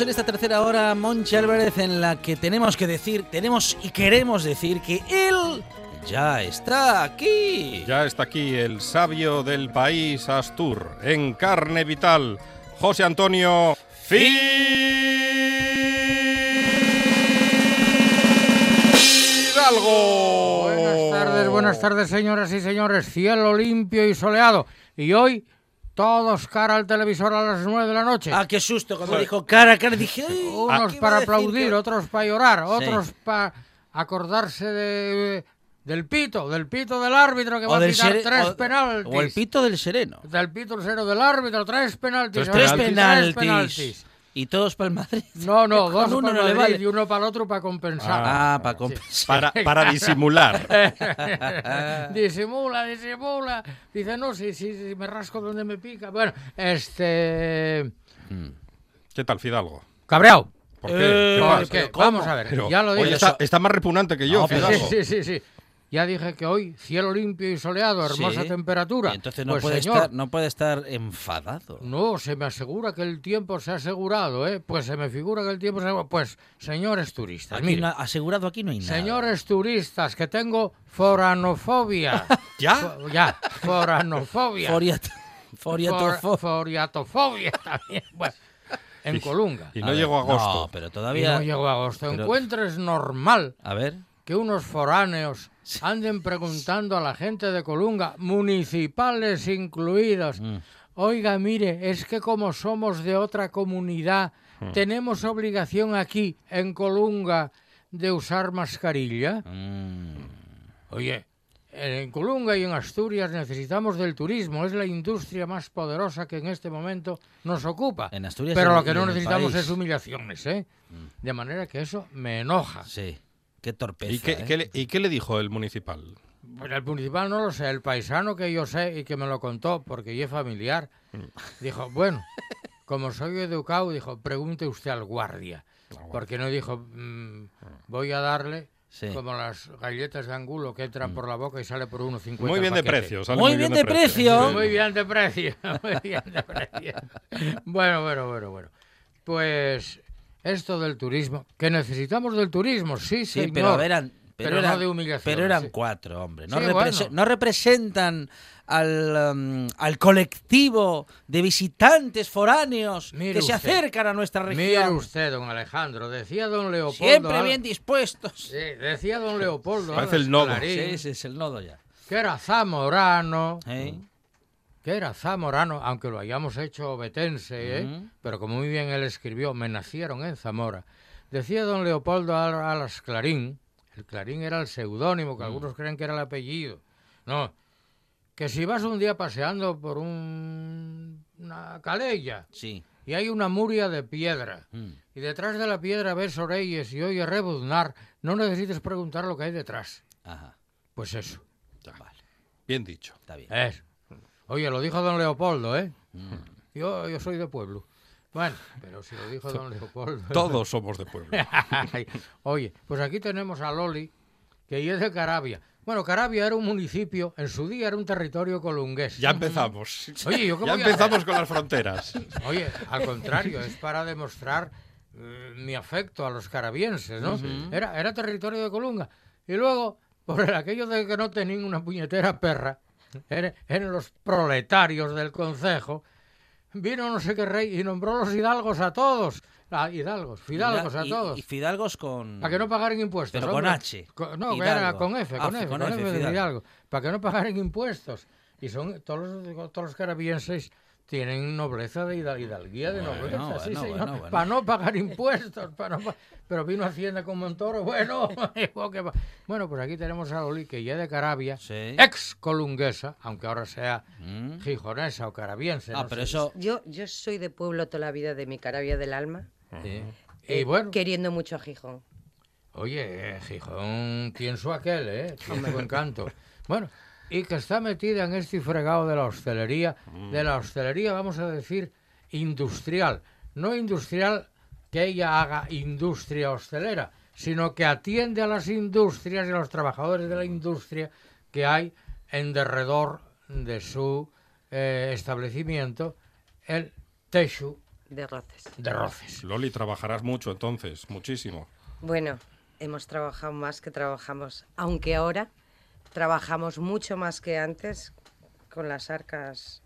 En esta tercera hora, Monche Alvarez, en la que tenemos y queremos decir que él ya está aquí. Ya está aquí el sabio del país Astur, en carne vital, José Antonio Fidalgo. Buenas tardes, señoras y señores. Cielo limpio y soleado. Y hoy... todos cara al televisor a las 9 de la noche. Ah, qué susto, cuando dijo cara, dije... unos para aplaudir, otros para llorar, otros para acordarse del pito del árbitro que o va a pitar tres penaltis. O el pito del sereno. Del pito del sereno del árbitro, tres penaltis. ¿Y todos para el Madrid? No, dos para el Madrid y uno para el otro para compensar. Ah, para compensar. Sí. Para disimular. Disimula. Dice, no, si me rasco donde me pica. Bueno, ¿Qué tal, Fidalgo? Cabreado. ¿Por qué? ¿Qué vamos a ver, pero ya lo dije. Oye, está más repugnante que yo, Fidalgo. Sí. Ya dije que hoy cielo limpio y soleado, hermosa temperatura. Entonces no puede estar enfadado. No, se me asegura que el tiempo se ha asegurado, ¿eh? Pues se me figura que el tiempo se ha asegurado. Pues, señores turistas, mire. Asegurado aquí no hay nada. Señores turistas, que tengo foranofobia. ¿Ya? Foranofobia. Foriatofobia también. Bueno. En Colunga. Y no llegó agosto. No, pero todavía... no llegó agosto. Pero... encuentres normal... a ver... que unos foráneos anden preguntando a la gente de Colunga, municipales incluidos, oiga, mire, es que como somos de otra comunidad, tenemos obligación aquí, en Colunga, de usar mascarilla. Oye, en Colunga y en Asturias necesitamos del turismo, es la industria más poderosa que en este momento nos ocupa. En Asturias, pero lo que no necesitamos es humillaciones, ¿eh? De manera que eso me enoja. Sí. Qué torpeza. ¿Y qué le dijo el municipal? Bueno, el municipal no lo sé, el paisano que yo sé y que me lo contó porque yo es familiar, dijo, bueno, como soy educado, dijo, pregunte usted al guardia. Porque no dijo, voy a darle... sí. Como las galletas de angulo que entran por la boca y sale por 1,50. Muy bien de precio. Muy bien de precio. Bueno. Pues... esto del turismo, que necesitamos del turismo, sí, señor, pero eran no de humillación. Pero eran cuatro, hombre, no representan al colectivo de visitantes foráneos se acercan a nuestra región. Mire usted, don Alejandro, decía don Leopoldo. Siempre bien dispuestos. Sí, decía don Leopoldo. Parece el nodo. Clarín, sí, es el nodo ya. Que era zamorano. Aunque lo hayamos hecho vetense, pero como muy bien él escribió, me nacieron en Zamora. Decía don Leopoldo Alas Clarín, el Clarín era el seudónimo, que algunos creen que era el apellido, no, que si vas un día paseando por una calella y hay una muria de piedra y detrás de la piedra ves orelles y oyes rebuznar, no necesites preguntar lo que hay detrás. Ajá. Pues eso. Vale. Bien dicho. Está bien. Eso. Oye, lo dijo don Leopoldo, ¿eh? Yo soy de pueblo. Bueno, pero si lo dijo don Leopoldo... Todos somos de pueblo. Oye, pues aquí tenemos a Loli, que es de Carabia. Bueno, Carabia era un municipio, en su día era un territorio colungués. Ya empezamos. Oye, ya empezamos con las fronteras. Oye, al contrario, es para demostrar mi afecto a los carabienses, ¿no? Uh-huh. Era territorio de Colunga. Y luego, por aquello de que no tenían una puñetera perra, eran los proletarios del concejo, vino no sé qué rey y nombró los hidalgos a todos. Fidalgos a todos. Y Fidalgos con... Para que no pagaran impuestos. Pero con H. Con F, Fidalgo. Para que no pagaran impuestos. Y son todos los carabienses... Tienen nobleza de hidalguía de nobleza, bueno, para no pagar impuestos, pero vino Hacienda con Montoro, bueno, pues aquí tenemos a Loli, que ya de Carabia, sí. Ex colunguesa, aunque ahora sea gijonesa o carabiense. Yo soy de pueblo toda la vida, de mi Carabia del alma, sí. Y bueno, queriendo mucho a Gijón. Oye, Gijón, pienso aquel, tiene buen canto. Bueno... Y que está metida en este fregado de la hostelería, vamos a decir, industrial. No industrial que ella haga industria hostelera, sino que atiende a las industrias y a los trabajadores de la industria que hay en derredor de su establecimiento, el Texu de Roces. Loli, trabajarás mucho entonces, muchísimo. Bueno, hemos trabajado más que trabajamos, aunque ahora... Trabajamos mucho más que antes con las arcas,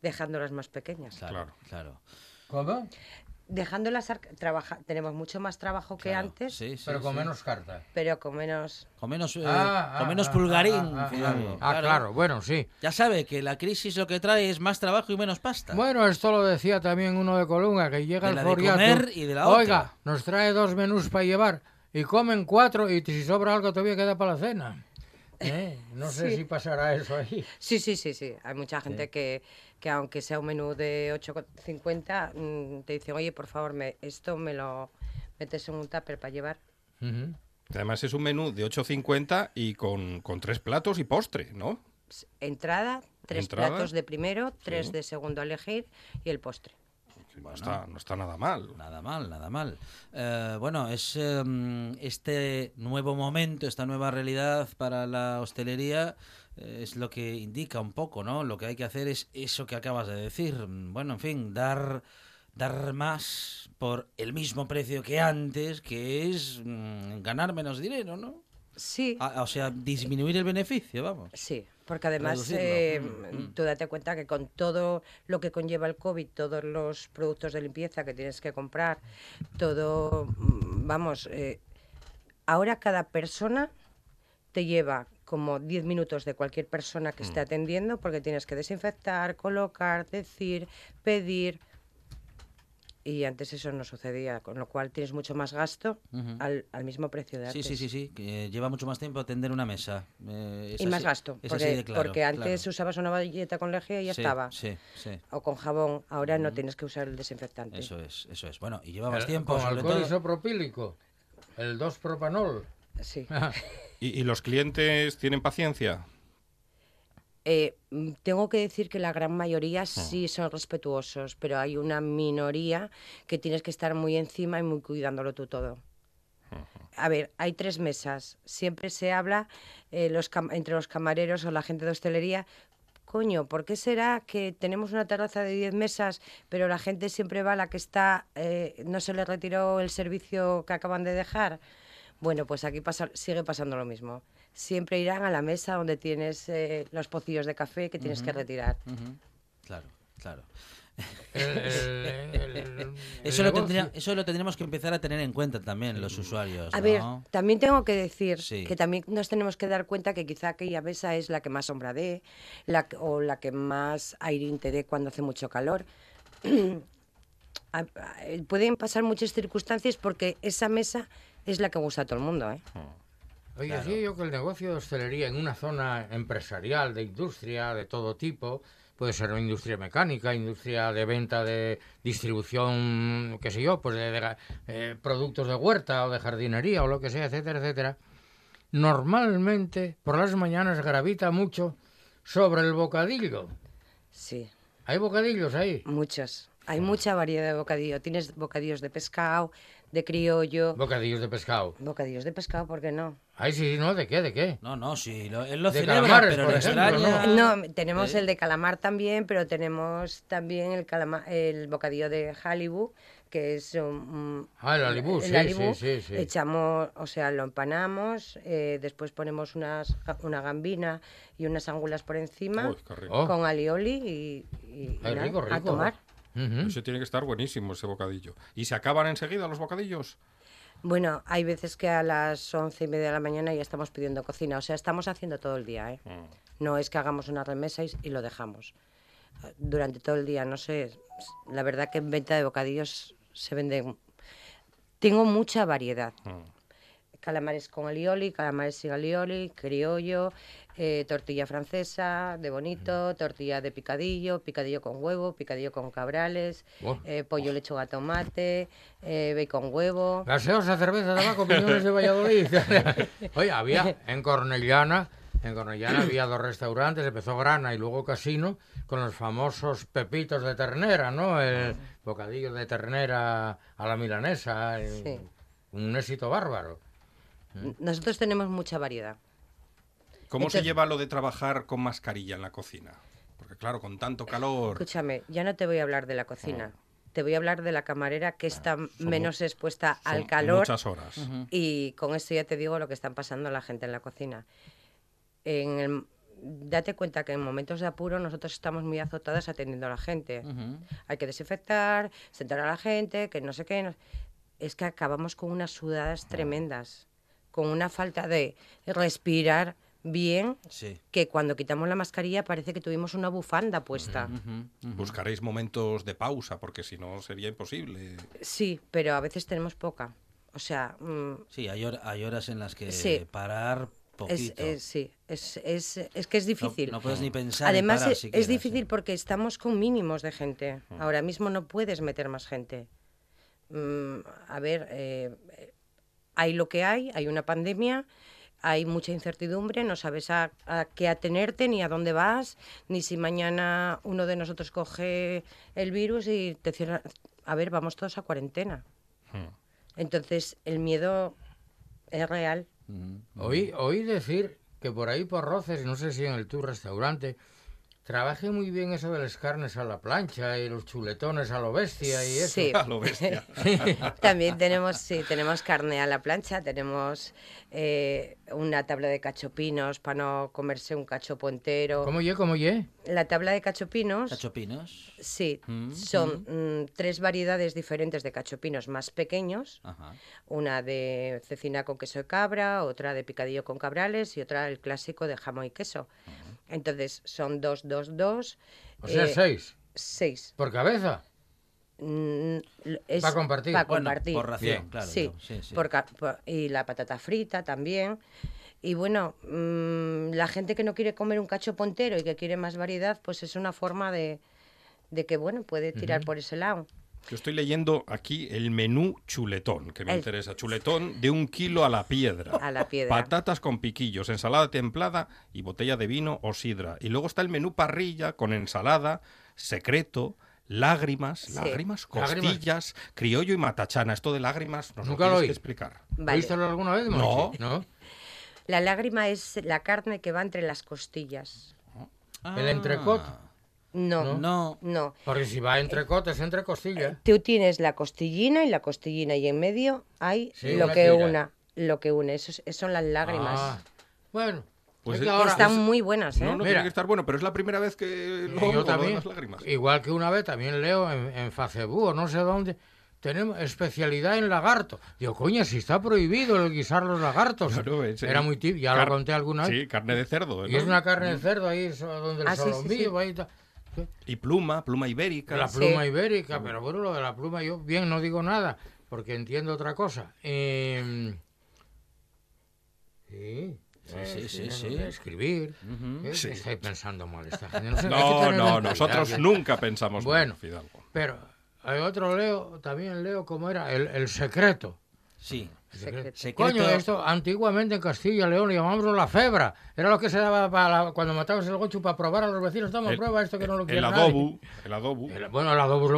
dejándolas más pequeñas. Claro. ¿Cómo? Dejando las arcas... Tenemos mucho más trabajo que antes. Sí, pero con menos cartas. Pero con menos... Con menos pulgarín. Claro, bueno, sí. Ya sabe que la crisis lo que trae es más trabajo y menos pasta. Bueno, esto lo decía también uno de Colunga, que llega al foriato. De comer y de la otra. Oiga, nos trae 2 menús para llevar... Y comen 4 y si sobra algo todavía queda para la cena. No sé si pasará eso ahí. Sí. Hay mucha gente que aunque sea un menú de 8,50, te dicen, oye, por favor, esto me lo metes en un tupper para llevar. Uh-huh. Además es un menú de 8,50 y con 3 platos y postre, ¿no? Entrada, 3 platos de primero, 3 de segundo a elegir y el postre. Bueno, no está nada mal. Nada mal. Bueno, es este nuevo momento, esta nueva realidad para la hostelería es lo que indica un poco, ¿no? Lo que hay que hacer es eso que acabas de decir. Bueno, en fin, dar más por el mismo precio que antes, que es ganar menos dinero, ¿no? Sí. O sea, disminuir el beneficio, vamos. Sí. Porque además, tú date cuenta que con todo lo que conlleva el COVID, todos los productos de limpieza que tienes que comprar, todo, vamos, ahora cada persona te lleva como 10 minutos de cualquier persona que esté atendiendo, porque tienes que desinfectar, colocar, decir, pedir... Y antes eso no sucedía, con lo cual tienes mucho más gasto al mismo precio de antes. Sí. Lleva mucho más tiempo atender una mesa. Y más gasto, porque antes usabas una bayoneta con lejía y ya estaba. Sí. O con jabón, ahora no tienes que usar el desinfectante. Eso es. Bueno, y lleva más tiempo. Con alcohol isopropílico, el 2-propanol. Sí. ¿Y los clientes tienen paciencia? Tengo que decir que la gran mayoría sí son respetuosos, pero hay una minoría que tienes que estar muy encima y muy cuidándolo tú todo. A ver, hay 3 mesas. Siempre se habla entre los camareros o la gente de hostelería. Coño, ¿por qué será que tenemos una terraza de 10 mesas, pero la gente siempre va a la que está, no se le retiró el servicio que acaban de dejar? Bueno, pues aquí sigue pasando lo mismo. Siempre irán a la mesa donde tienes los pocillos de café que tienes que retirar. Claro. Eso lo tendríamos que empezar a tener en cuenta también los usuarios. A ver, también tengo que decir que también nos tenemos que dar cuenta que quizá aquella mesa es la que más sombra dé o la que más aire te dé cuando hace mucho calor. Pueden pasar muchas circunstancias porque esa mesa es la que gusta a todo el mundo, ¿eh? Oye, decía yo que el negocio de hostelería en una zona empresarial, de industria, de todo tipo, puede ser una industria mecánica, industria de venta, de distribución, qué sé yo, pues de productos de huerta o de jardinería o lo que sea, etcétera, etcétera. Normalmente, por las mañanas, gravita mucho sobre el bocadillo. Sí. ¿Hay bocadillos ahí? Muchos. Hay mucha variedad de bocadillo. Tienes bocadillos de pescado, de criollo... ¿Bocadillos de pescado? Bocadillos de pescado, ¿por qué no? Ay, sí, ¿no? ¿De qué? ¿De qué? No, no, sí, él lo celebra, pero en España... No, tenemos el de calamar también, pero tenemos también el bocadillo de halibú, que es un... Ah, el halibú, sí. Echamos, o sea, lo empanamos, después ponemos una gambina y unas ángulas por encima, con alioli y ay, nada, rico. A tomar. Uh-huh. Eso tiene que estar buenísimo, ese bocadillo. ¿Y se acaban enseguida los bocadillos? Bueno, hay veces que a las 11:30 de la mañana ya estamos pidiendo cocina. O sea, estamos haciendo todo el día, ¿eh? Mm. No es que hagamos una remesa y lo dejamos. Durante todo el día, no sé. La verdad que en venta de bocadillos se venden... Tengo mucha variedad. Mm. Calamares con alioli, calamares sin alioli, criollo... tortilla francesa, de bonito, tortilla de picadillo, picadillo con huevo, picadillo con cabrales, pollo, lechuga, tomate, bacon, huevo... Gaseosa, cerveza, tabaco, piñones de Valladolid. Oye, había en Cornellana había dos restaurantes, empezó Grana y luego Casino, con los famosos pepitos de ternera, ¿no? El bocadillo de ternera a la milanesa, sí. Un éxito bárbaro. Nosotros tenemos mucha variedad. ¿Cómo se lleva lo de trabajar con mascarilla en la cocina? Porque claro, con tanto calor... Escúchame, ya no te voy a hablar de la cocina. Te voy a hablar de la camarera, que está menos expuesta al calor. Muchas horas. Uh-huh. Y con esto ya te digo lo que están pasando la gente en la cocina. Date cuenta que en momentos de apuro nosotros estamos muy azotadas atendiendo a la gente. Uh-huh. Hay que desinfectar, sentar a la gente, que no sé qué... Es que acabamos con unas sudadas tremendas, con una falta de respirar... Bien, sí. Que cuando quitamos la mascarilla parece que tuvimos una bufanda puesta. Uh-huh. Buscaréis momentos de pausa, porque si no sería imposible. Sí, pero a veces tenemos poca. O sea... Sí, hay horas en las que parar poquito. Es que es difícil. No puedes ni pensar. Además, parar, si quieres, difícil porque estamos con mínimos de gente. Uh-huh. Ahora mismo no puedes meter más gente. Hay lo que hay una pandemia... Hay mucha incertidumbre, no sabes a qué atenerte, ni a dónde vas, ni si mañana uno de nosotros coge el virus y te cierra... A ver, vamos todos a cuarentena. Entonces, el miedo es real. Oí decir que por ahí por Roces, no sé si en el tu restaurante, trabajé muy bien eso de las carnes a la plancha y los chuletones a lo bestia y eso. Sí. A lo bestia. También tenemos carne a la plancha, tenemos una tabla de cachopinos para no comerse un cachopo entero. ¿Cómo ye? La tabla de cachopinos. ¿Cachopinos? Sí, son tres variedades diferentes de cachopinos más pequeños. Ajá. Una de cecina con queso de cabra, otra de picadillo con cabrales y otra el clásico de jamón y queso. Ajá. Entonces son 2. O sea, 6. 6. ¿Por cabeza? Para compartir. Para compartir. Bueno, por ración, bien, claro. Sí. No. Sí. Y la patata frita también. Y bueno, la gente que no quiere comer un cachopo entero y que quiere más variedad, pues es una forma de que, bueno, puede tirar por ese lado. Yo estoy leyendo aquí el menú chuletón, que me interesa. Chuletón de 1 kilo a la piedra. A la piedra. Patatas con piquillos, ensalada templada y botella de vino o sidra. Y luego está el menú parrilla con ensalada, secreto, lágrimas, costillas, criollo y matachana. Esto de lágrimas nos nunca lo tienes que explicar. Vale. ¿Viste alguna vez, Monche? No. La lágrima es la carne que va entre las costillas. Ah. El entrecot. No. Porque si va entrecot, es entre costillas. Tú tienes la costillina y en medio hay lo que une. Son las lágrimas. Ah. Bueno, pues ahora están muy buenas, ¿eh? No, tiene que estar bueno, pero es la primera vez que yo también. Las lágrimas. Igual que una vez también leo en Facebook o no sé dónde. Tenemos especialidad en lagarto. Digo, coño, si está prohibido el guisar los lagartos. No, era muy típico, ya lo conté alguna vez. Sí, carne de cerdo. Y es una carne de cerdo ahí donde el solomillo ahí está. ¿Qué? Y pluma ibérica. La pluma ibérica, pero bueno, lo de la pluma yo bien no digo nada, porque entiendo otra cosa. Sí. Escribir. Sí. Estoy pensando mal esta gente. No, nosotros nunca pensamos mal, Fidalgo. Pero hay otro, leo, también leo cómo era, el secreto. Sí. Coño, esto antiguamente en Castilla y León le llamábamos la febra. Era lo que se daba para cuando matabas el gochu para probar a los vecinos. Damos prueba esto que no lo quiere nadie. El adobo es lo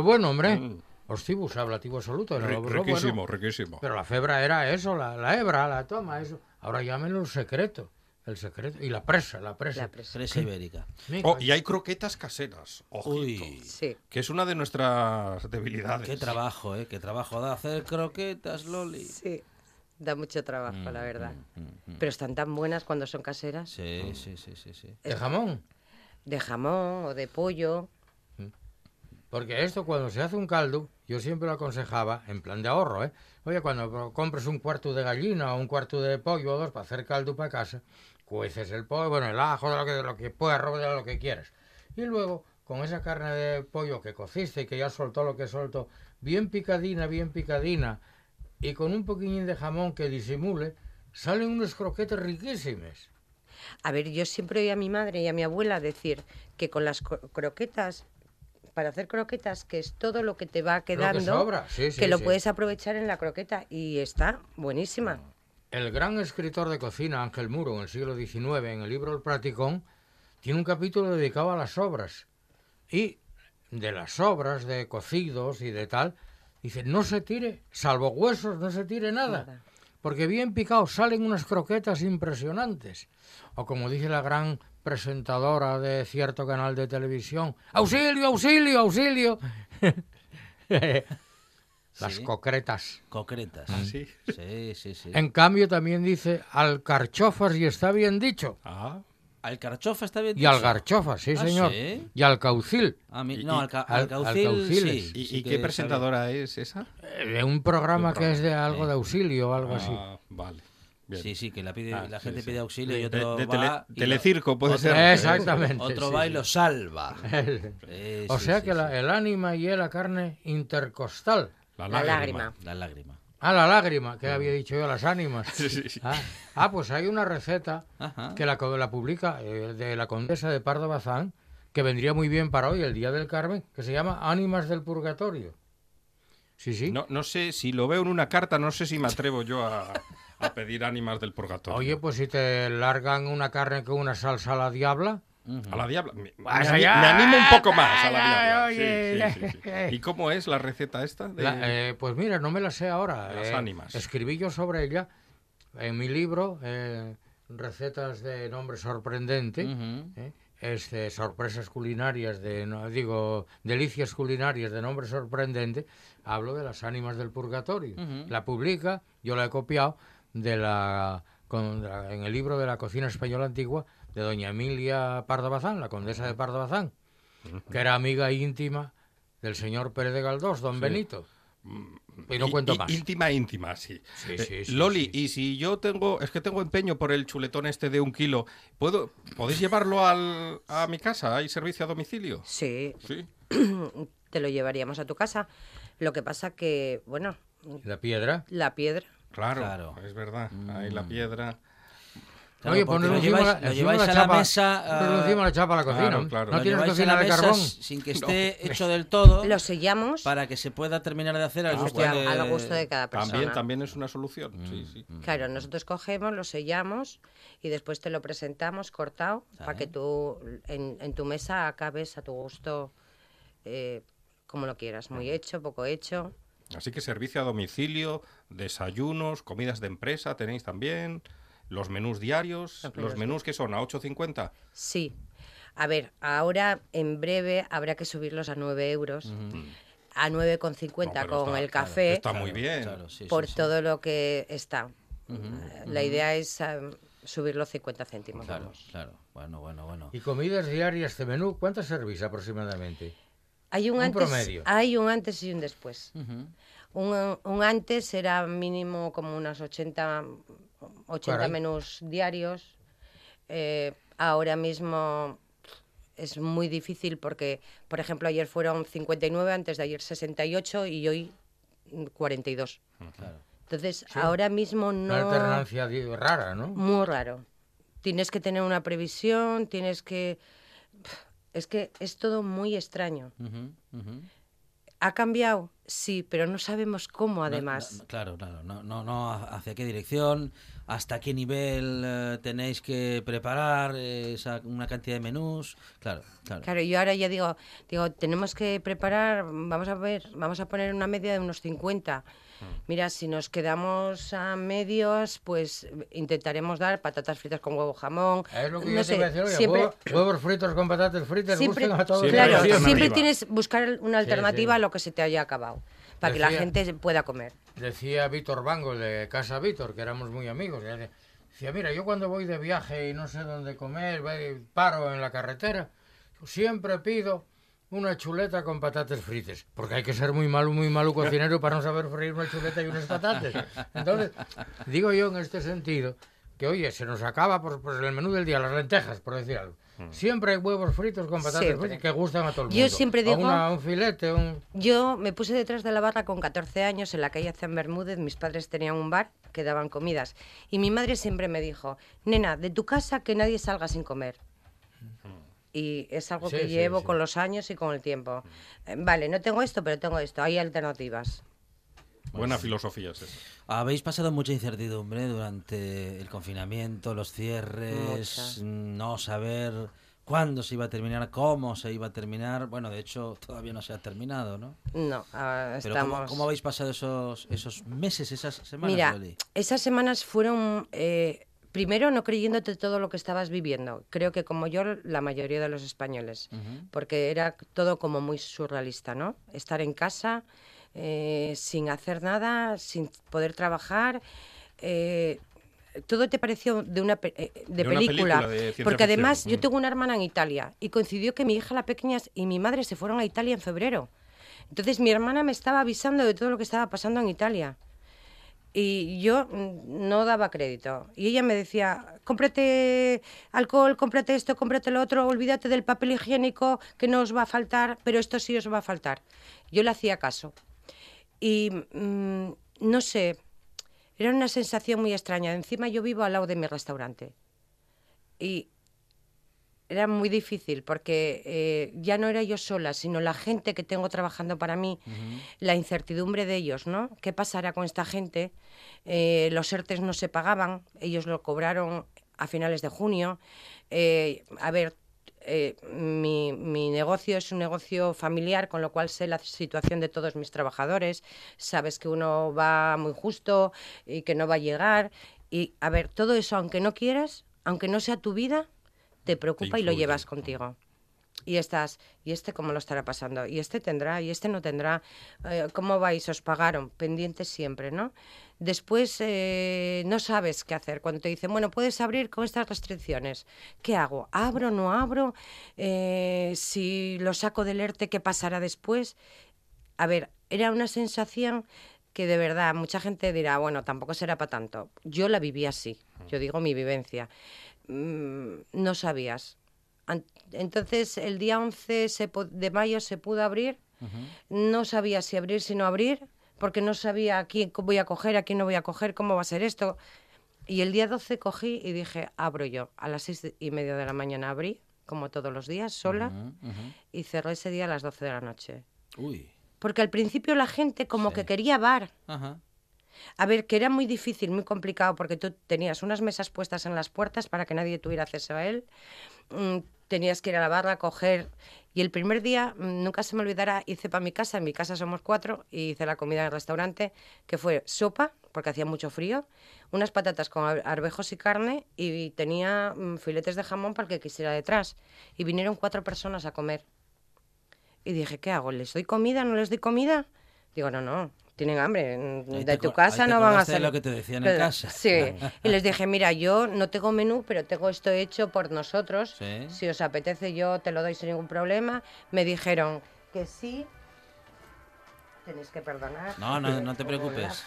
bueno, hombre. Ostibus, ablativo absoluto. El adobo riquísimo, bueno, riquísimo. Pero la febra era eso, la hebra, la toma, eso. Ahora llámenlo secreto. El secreto. Y la presa ibérica. Oh, y hay croquetas caseras. Ojito. Uy, sí. Que es una de nuestras debilidades. Qué trabajo, ¿eh? Qué trabajo da hacer croquetas, Loli. Sí, da mucho trabajo, la verdad. Pero están tan buenas cuando son caseras. Sí, sí. ¿De jamón? De jamón o de pollo. Porque esto, cuando se hace un caldo, yo siempre lo aconsejaba, en plan de ahorro, ¿eh? Oye, cuando compres un cuarto de gallina o un cuarto de pollo o dos para hacer caldo para casa, cueces el pollo, bueno, el ajo, de lo que puedas, de lo que quieras. Y luego, con esa carne de pollo que cociste y que ya soltó lo que soltó, bien picadina, y con un poquillín de jamón que disimule, salen unos croquetes riquísimos. A ver, yo siempre oí a mi madre y a mi abuela decir que con las croquetas... Para hacer croquetas, que es todo lo que te va quedando, lo que sobra. Sí, puedes aprovechar en la croqueta y está buenísima. El gran escritor de cocina, Ángel Muro, en el siglo XIX, en el libro El Praticón, tiene un capítulo dedicado a las sobras. Y de las sobras de cocidos y de tal, dice, no se tire, salvo huesos, no se tire nada. Porque bien picado salen unas croquetas impresionantes. O como dice la gran... presentadora de cierto canal de televisión. ¡Auxilio, auxilio, auxilio! Las cocretas. Cocretas. ¿Sí? Sí. En cambio también dice alcarchofas y está bien dicho. Ah, alcarchofa está bien dicho. Y algarchofa, sí, señor. ¿Sí? Y alcaucil. Alcauciles. ¿Y qué presentadora es esa? De un programa que es de algo de auxilio o algo así. Vale. Bien. Sí, que la gente pide auxilio y otro va... Telecirco puede ser. Exactamente. Otro va y lo salva. El ánima y la carne intercostal. La lágrima. Ah, la lágrima, que había dicho yo, las ánimas. Sí. Ah, pues hay una receta que la publica de la condesa de Pardo Bazán, que vendría muy bien para hoy, el Día del Carmen, que se llama Ánimas del Purgatorio. Sí. No sé, si lo veo en una carta, no sé si me atrevo yo a pedir ánimas del purgatorio. Oye, pues si te largan una carne con una salsa a la diabla... A la diabla. Me animo un poco más a la diabla. Sí. ¿Y cómo es la receta esta? Pues mira, no me la sé ahora. Las ánimas. Escribí yo sobre ella en mi libro, Recetas de Nombre Sorprendente, Sorpresas Culinarias, Delicias Culinarias de Nombre Sorprendente, hablo de las ánimas del purgatorio. La publica, yo la he copiado, en el libro de la cocina española antigua de doña Emilia Pardo Bazán, la condesa de Pardo Bazán, que era amiga íntima del señor Pérez de Galdós, don Benito. Y no cuento más. Íntima, sí. Loli, y si yo tengo empeño por el chuletón este de 1 kilo, ¿podéis llevarlo a mi casa? ¿Hay servicio a domicilio? Sí. Te lo llevaríamos a tu casa. Lo que pasa que, bueno... La piedra. Claro. Es verdad, ahí la piedra. Claro, oye, ponlo lleváis a la mesa... Ponlo encima la chapa a la cocina. Claro. No tienes cocina de carbón. Sin que esté hecho del todo. Lo sellamos. Para que se pueda terminar de hacer al gusto de cada persona. También es una solución. Sí. Claro, nosotros cogemos, lo sellamos y después te lo presentamos cortado para que tú en tu mesa acabes a tu gusto, como lo quieras. Muy hecho, poco hecho... Así que servicio a domicilio, desayunos, comidas de empresa tenéis también, los menús diarios, los menús que son a 8,50. Sí, a ver, ahora en breve habrá que subirlos a 9 euros, a 9,50 con el café. Está muy bien. Por todo lo que está. La idea es subirlo 50 céntimos. Claro. Bueno. ¿Y comidas diarias de menú? ¿Cuántas servís aproximadamente? Hay un antes y un después. Un antes era mínimo como unos 80 menús diarios. Ahora mismo es muy difícil porque, por ejemplo, ayer fueron 59, antes de ayer 68 y hoy 42. Entonces, ahora mismo no... Una alternancia rara, ¿no? Muy raro. Tienes que tener una previsión, tienes que... Es que es todo muy extraño. ¿Ha cambiado? Sí, pero no sabemos cómo, además. Claro, no hacia qué dirección, hasta qué nivel tenéis que preparar una cantidad de menús, claro. Claro, yo ahora ya digo, tenemos que preparar, vamos a poner una media de unos 50. Mira, si nos quedamos a medios, pues intentaremos dar patatas fritas con huevo, jamón. Es lo que no yo sé, te iba a decir, oye, siempre... huevos fritos con patatas fritas, siempre, a todos. Claro, siempre tienes buscar una alternativa a lo que se te haya acabado, para que la gente pueda comer. Decía Víctor Bango, de Casa Víctor, que éramos muy amigos, decía, mira, yo cuando voy de viaje y no sé dónde comer, paro en la carretera, siempre pido una chuleta con patatas fritas, porque hay que ser muy malo cocinero para no saber freír una chuleta y unas patatas. Entonces, digo yo en este sentido, que oye, se nos acaba por el menú del día, las lentejas, por decir algo. Siempre hay huevos fritos con patatas fritas que gustan a todo el mundo. Yo siempre digo... Yo me puse detrás de la barra con 14 años en la calle San Bermúdez, mis padres tenían un bar que daban comidas, y mi madre siempre me dijo, nena, de tu casa que nadie salga sin comer. Y es algo que llevo con los años y con el tiempo. Vale, no tengo esto, pero tengo esto. Hay alternativas. Buena filosofía es esa. Habéis pasado mucha incertidumbre durante el confinamiento, los cierres, no saber cuándo se iba a terminar, cómo se iba a terminar. Bueno, de hecho, todavía no se ha terminado, ¿no? No, pero estamos... ¿Cómo habéis pasado esos meses, esas semanas, Mira, Loli? Esas semanas fueron... Primero, no creyéndote todo lo que estabas viviendo. Creo que como yo, la mayoría de los españoles. Uh-huh. Porque era todo como muy surrealista, ¿no? Estar en casa, sin hacer nada, sin poder trabajar. Todo te pareció de una película de porque además yo tengo una hermana en Italia y coincidió que mi hija, la pequeña, y mi madre se fueron a Italia en febrero. Entonces mi hermana me estaba avisando de todo lo que estaba pasando en Italia. Y yo no daba crédito. Y ella me decía, cómprate alcohol, cómprate esto, cómprate lo otro, olvídate del papel higiénico que no os va a faltar, pero esto sí os va a faltar. Yo le hacía caso. Y no sé, era una sensación muy extraña. Encima yo vivo al lado de mi restaurante. Y era muy difícil porque ya no era yo sola, sino la gente que tengo trabajando para mí, la incertidumbre de ellos, ¿no? ¿Qué pasará con esta gente? Los ERTES no se pagaban, ellos lo cobraron a finales de junio. Mi negocio es un negocio familiar, con lo cual sé la situación de todos mis trabajadores, sabes que uno va muy justo y que no va a llegar. Y, a ver, todo eso, aunque no quieras, aunque no sea tu vida, te preocupa y lo llevas contigo. Y estás, ¿y este cómo lo estará pasando? ¿Y este tendrá? ¿Y este no tendrá? ¿Cómo vais? ¿Os pagaron? Pendientes siempre, ¿no? Después no sabes qué hacer. Cuando te dicen, bueno, puedes abrir con estas restricciones. ¿Qué hago? ¿Abro? ¿No abro? Si lo saco del ERTE, ¿qué pasará después? A ver, era una sensación que de verdad mucha gente dirá, bueno, tampoco será para tanto. Yo la viví así. Yo digo mi vivencia. No sabías. Entonces el día 11 de mayo se pudo abrir. No sabía si abrir, si no abrir, porque no sabía a quién voy a coger, a quién no voy a coger, cómo va a ser esto. Y el día 12 cogí y dije, abro yo. A las 6:30 de la mañana abrí, como todos los días, sola. Y cerré ese día a las 12 de la noche. Uy. Porque al principio la gente como que quería bar. A ver, que era muy difícil, muy complicado, porque tú tenías unas mesas puestas en las puertas para que nadie tuviera acceso a él, tenías que ir a la barra, coger... Y el primer día, nunca se me olvidará, hice para mi casa, en mi casa somos 4, y hice la comida en el restaurante, que fue sopa, porque hacía mucho frío, unas patatas con arvejos y carne, y tenía filetes de jamón para el que quisiera detrás. Y vinieron 4 personas a comer. Y dije, ¿qué hago? ¿Les doy comida? ¿No les doy comida? Digo, no. Tienen hambre, de tu casa no van a hacer lo que te decían en casa. Sí, y les dije, mira, yo no tengo menú, pero tengo esto hecho por nosotros. ¿Sí? Si os apetece yo te lo doy sin ningún problema. Me dijeron que sí, tenéis que perdonar. No te preocupes.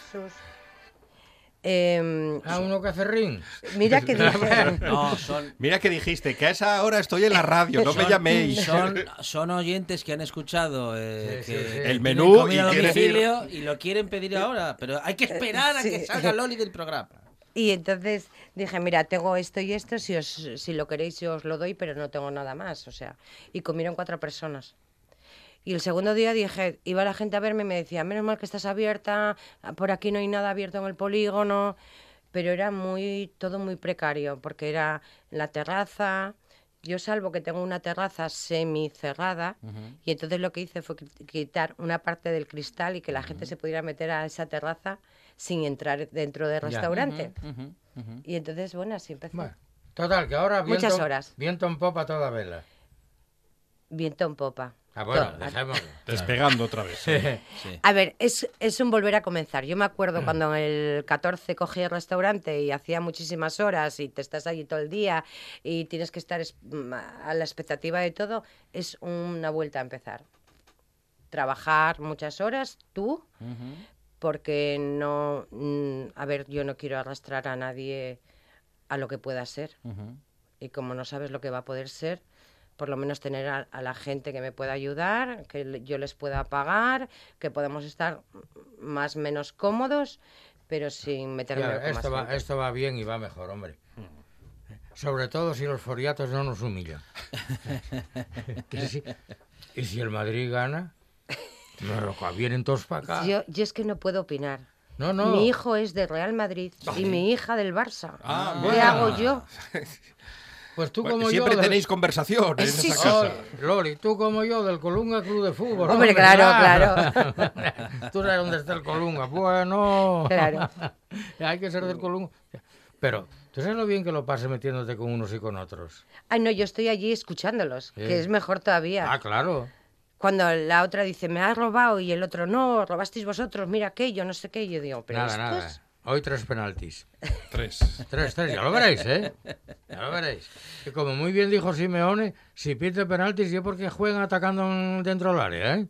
Uno cacerrín. Mira que dijiste. Mira que dijiste que a esa hora estoy en la radio, no me llaméis. Son oyentes que han escuchado el menú y domicilio y lo quieren pedir ahora, pero hay que esperar a que salga Loli del programa. Y entonces dije, mira, tengo esto y esto, si lo queréis yo os lo doy, pero no tengo nada más, o sea. Y comieron 4 personas. Y el segundo día dije, iba la gente a verme y me decía, menos mal que estás abierta, por aquí no hay nada abierto en el polígono. Pero era todo muy precario, porque era la terraza. Yo, salvo que tengo una terraza semicerrada, y entonces lo que hice fue quitar una parte del cristal y que la gente se pudiera meter a esa terraza sin entrar dentro del restaurante. Y entonces, bueno, así empezó. Bueno, total, que ahora viento, muchas horas. Viento en popa toda vela. Viento en popa. Ah, bueno, dejémoslo. Despegando otra vez. Sí. A ver, es un volver a comenzar. Yo me acuerdo cuando en el 14 cogí el restaurante y hacía muchísimas horas y te estás allí todo el día y tienes que estar a la expectativa de todo. Es una vuelta a empezar. Trabajar muchas horas, tú, porque no... A ver, yo no quiero arrastrar a nadie a lo que pueda ser. Y como no sabes lo que va a poder ser, por lo menos tener a la gente que me pueda ayudar, que yo les pueda pagar, que podamos estar más o menos cómodos, pero sin meterme en esto va bien y va mejor, hombre. Sobre todo si los foriatos no nos humillan. ¿Y si el Madrid gana? Vienen todos para acá. Yo es que no puedo opinar. No. Mi hijo es de Real Madrid y mi hija del Barça. ¿Qué hago yo? Pues tú como siempre yo tenéis conversaciones en esta casa. Loli, tú como yo, del Colunga Club de Fútbol. Hombre, claro. Tú sabes dónde está el Colunga. Bueno. Claro. Hay que ser del Colunga. Pero tú sabes lo bien que lo pases metiéndote con unos y con otros. Ay, no, yo estoy allí escuchándolos, que es mejor todavía. Ah, claro. Cuando la otra dice, me has robado, y el otro, no, robasteis vosotros, mira aquello, no sé qué. Y yo digo, pero nada. Hoy 3 penaltis. 3. Ya lo veréis, ¿eh? Ya lo veréis. Y como muy bien dijo Simeone, si pierde penaltis es porque juegan atacando dentro del área, ¿eh?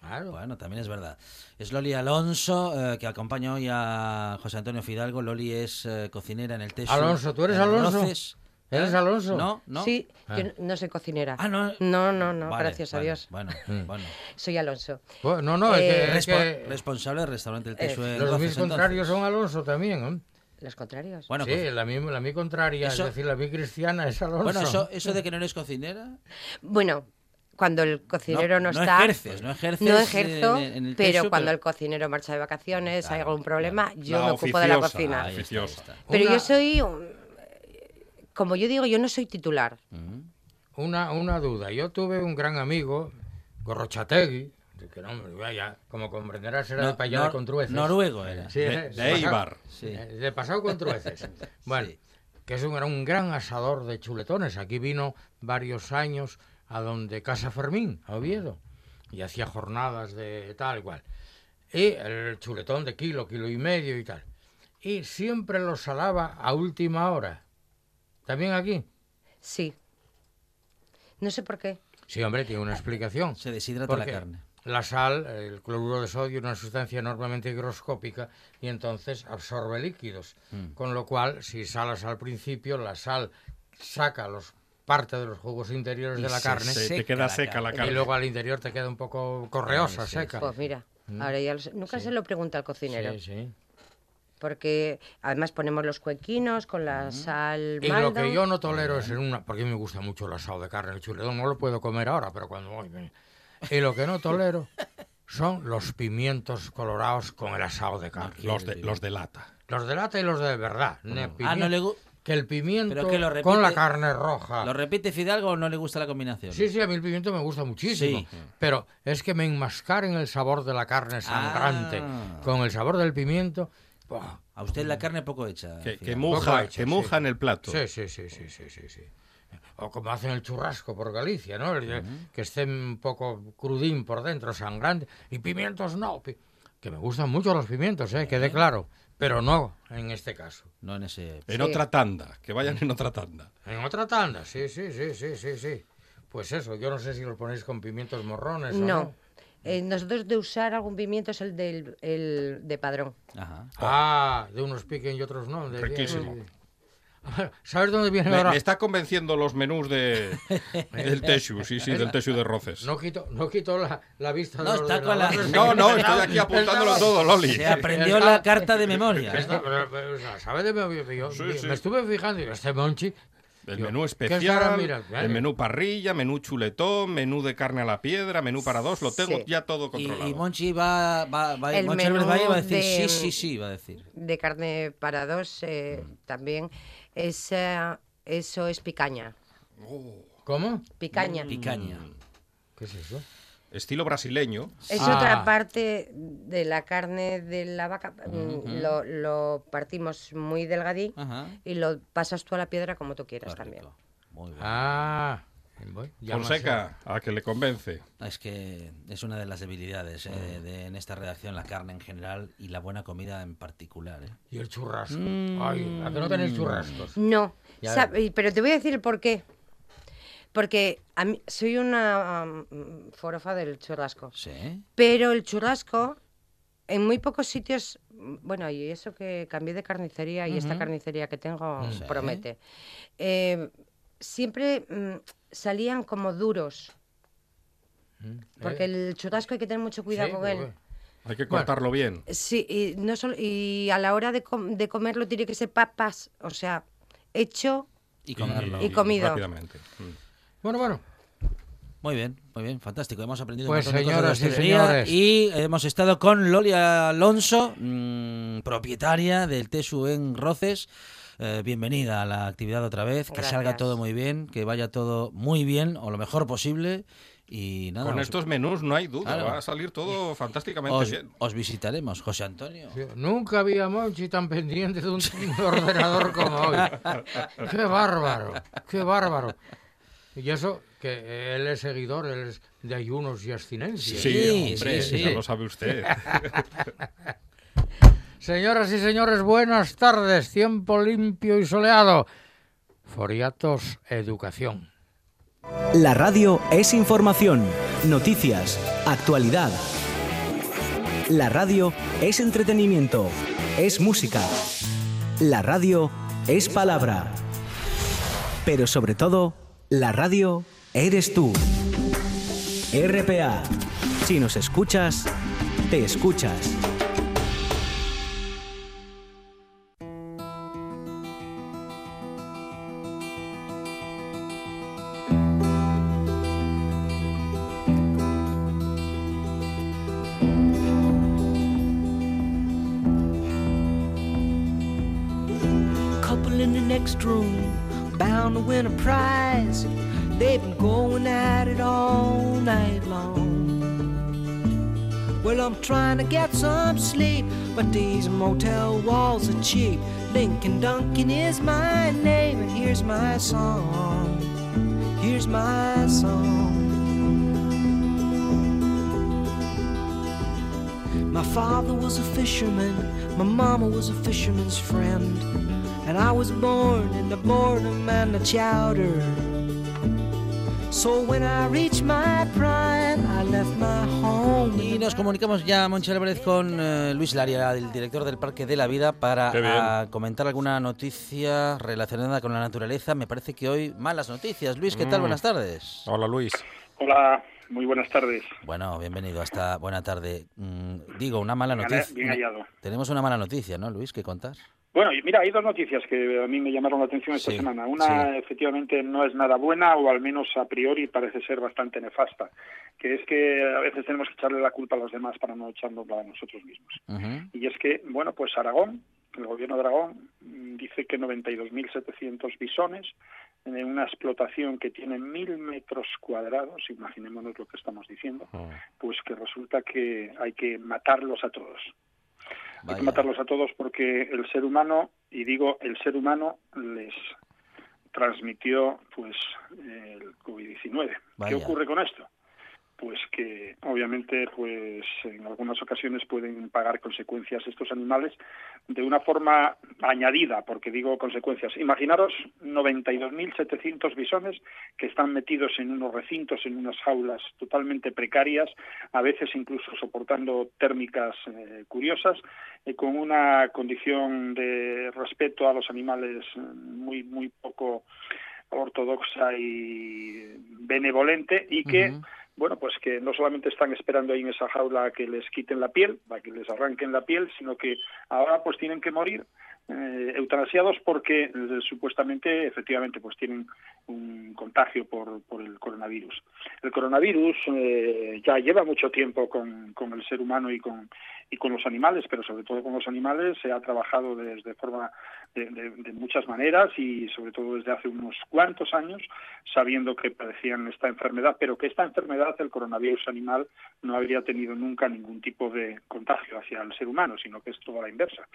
Claro. Bueno, también es verdad. Es Loli Alonso, que acompaña hoy a José Antonio Fidalgo. Loli es cocinera en el Texu. Alonso, ¿tú eres Alonso? ¿Eres Alonso? No. Sí, yo no soy cocinera. No, vale, gracias a Dios. Bueno. Soy Alonso. Responsable del restaurante El Texu. Los mis contrarios son Alonso también, ¿eh? ¿Los contrarios? Bueno, sí, la mi contraria, es decir, la mi cristiana es Alonso. Bueno, eso de que no eres cocinera... Bueno, cuando el cocinero no está... No ejerces. No ejerzo, en el Texu, pero cuando el cocinero marcha de vacaciones, hay algún problema, yo me ocupo de la cocina. Pero yo soy... Como yo digo, yo no soy titular. Una duda. Yo tuve un gran amigo, Gorrochategui, que no me vaya, como comprenderás, era de payada con trueces. Noruego era. Sí, de Eibar. De pasado con trueces. Bueno, que era un gran asador de chuletones. Aquí vino varios años a donde Casa Fermín, a Oviedo, y hacía jornadas de tal cual. Y el chuletón de kilo, kilo y medio y tal. Y siempre lo salaba a última hora. ¿También aquí? Sí. No sé por qué. Sí, hombre, tiene una explicación. Se deshidrata la carne. La sal, el cloruro de sodio, es una sustancia enormemente higroscópica y entonces absorbe líquidos. Con lo cual, si salas al principio, la sal saca parte de los jugos interiores de la carne. Te queda seca la carne. Y luego al interior te queda un poco correosa, seca. Pues mira, ahora ya nunca se lo pregunta al cocinero. Sí. Porque además ponemos los cuequinos con la sal malda. Y lo que yo no tolero es porque me gusta mucho el asado de carne, el chuletón, no lo puedo comer ahora, pero cuando voy... Y lo que no tolero son los pimientos colorados con el asado de carne. Los de lata. Los de lata y los de verdad. No le gusta. Que el pimiento que repite, con la carne roja. ¿Lo repite Fidalgo o no le gusta la combinación? Sí, a mí el pimiento me gusta muchísimo. Sí. Pero es que me enmascaren el sabor de la carne sangrante con el sabor del pimiento... A usted la carne poco hecha. Que moja en el plato. Sí. O como hacen el churrasco por Galicia, ¿no? Que esté un poco crudín por dentro, sangrante. Y pimientos no. Que me gustan mucho los pimientos, quede claro. Pero no en este caso. No en ese... otra tanda, que vayan en otra tanda. En otra tanda, sí. Pues eso, yo no sé si lo ponéis con pimientos morrones o no. Nosotros de usar algún pimiento es el de Padrón. Ajá. De unos piquen y otros no. Riquísimo. ¿Sabes dónde viene ahora? Me está convenciendo los menús del Texu, del Texu de Roces. No quito la vista del ordenador. Estoy aquí apuntándolo todo, Loli. Se aprendió la carta de memoria. ¿Sabes de memoria? Me estuve fijando y este Monchi... El menú especial, el menú parrilla, menú chuletón, menú de carne a la piedra, menú para dos, lo tengo ya todo controlado. Y Monchi va a decir sí, va a decir. De carne para dos también. Eso es picaña. ¿Cómo? Picaña. Picaña. ¿Qué es eso? Estilo brasileño. Es otra parte de la carne de la vaca. Lo partimos muy delgadín y lo pasas tú a la piedra como tú quieras también. Muy bien. Fonseca, a que le convence. Es que es una de las debilidades en esta redacción, la carne en general y la buena comida en particular. Y el churrasco. Ay, ¿a qué no tenéis churrascos? No, pero te voy a decir el porqué. Porque a mí, soy una forofa del churrasco. ¿Sí? Pero el churrasco, en muy pocos sitios... Bueno, y eso que cambié de carnicería y esta carnicería que tengo promete. Siempre salían como duros. Porque el churrasco hay que tener mucho cuidado con él. Hay que cortarlo bien. Sí, y, no solo, y a la hora de comerlo tiene que ser papas, o sea, hecho y comido. Rápidamente. Bueno. Muy bien, fantástico. Hemos aprendido pues muchas cosas de hostelería y hemos estado con Loli Alonso, propietaria del Texu en Roces. Bienvenida a la actividad otra vez. Gracias. Que salga todo muy bien, que vaya todo muy bien o lo mejor posible. Y nada, con estos menús no hay duda, va a salir todo fantásticamente bien. Os visitaremos, José Antonio. Sí, nunca había Monchi tan pendiente de un ordenador como hoy. ¡Qué bárbaro! Y eso, que él es seguidor de ayunos y abstinencias. Sí, hombre, ya lo sabe usted. Señoras y señores, buenas tardes. Tiempo limpio y soleado. Foriatos Educación. La radio es información, noticias, actualidad. La radio es entretenimiento, es música. La radio es palabra. Pero sobre todo, la radio eres tú. RPA. Si nos escuchas, te escuchas. Win a prize, they've been going at it all night long. Well, I'm trying to get some sleep, but these motel walls are cheap. Lincoln Duncan is my name, and here's my song. Here's my song. My father was a fisherman, my mama was a fisherman's friend. And I was born in the boredom and the chowder. So when I reach my prime, I left my home. Y nos comunicamos ya, Monche Alvarez, con Luis Laria, el director del Parque de la Vida, para comentar alguna noticia relacionada con la naturaleza. Me parece que hoy malas noticias. Luis, ¿qué tal? Buenas tardes. Hola, Luis. Hola. Muy buenas tardes. Bueno, bienvenido hasta buena tarde. Digo, una mala noticia. Bien hallado. Tenemos una mala noticia, ¿no, Luis? ¿Qué contar? Bueno, mira, hay dos noticias que a mí me llamaron la atención esta semana. Una, efectivamente, no es nada buena, o al menos a priori parece ser bastante nefasta, que es que a veces tenemos que echarle la culpa a los demás para no echárnosla a nosotros mismos. Y es que, bueno, pues Aragón, el gobierno de Aragón, dice que 92.700 bisones en una explotación que tiene 1.000 metros cuadrados, imaginémonos lo que estamos diciendo, pues que resulta que hay que matarlos a todos. Vaya. Hay que matarlos a todos porque el ser humano, y digo el ser humano, les transmitió pues el COVID-19. Vaya. ¿Qué ocurre con esto? Pues que obviamente pues en algunas ocasiones pueden pagar consecuencias estos animales de una forma añadida, porque digo consecuencias. Imaginaros 92.700 bisones que están metidos en unos recintos, en unas jaulas totalmente precarias, a veces incluso soportando térmicas curiosas, con una condición de respeto a los animales muy, muy poco ortodoxa y benevolente, y que bueno, pues que no solamente están esperando ahí en esa jaula a que les quiten la piel, a que les arranquen la piel, sino que ahora pues tienen que morir eutanasiados porque supuestamente, efectivamente, pues tienen un contagio por el coronavirus. El coronavirus ya lleva mucho tiempo con el ser humano y con los animales, pero sobre todo con los animales se ha trabajado de muchas maneras y sobre todo desde hace unos cuantos años sabiendo que padecían esta enfermedad, pero que esta enfermedad, el coronavirus animal, no habría tenido nunca ningún tipo de contagio hacia el ser humano, sino que es toda la inversa.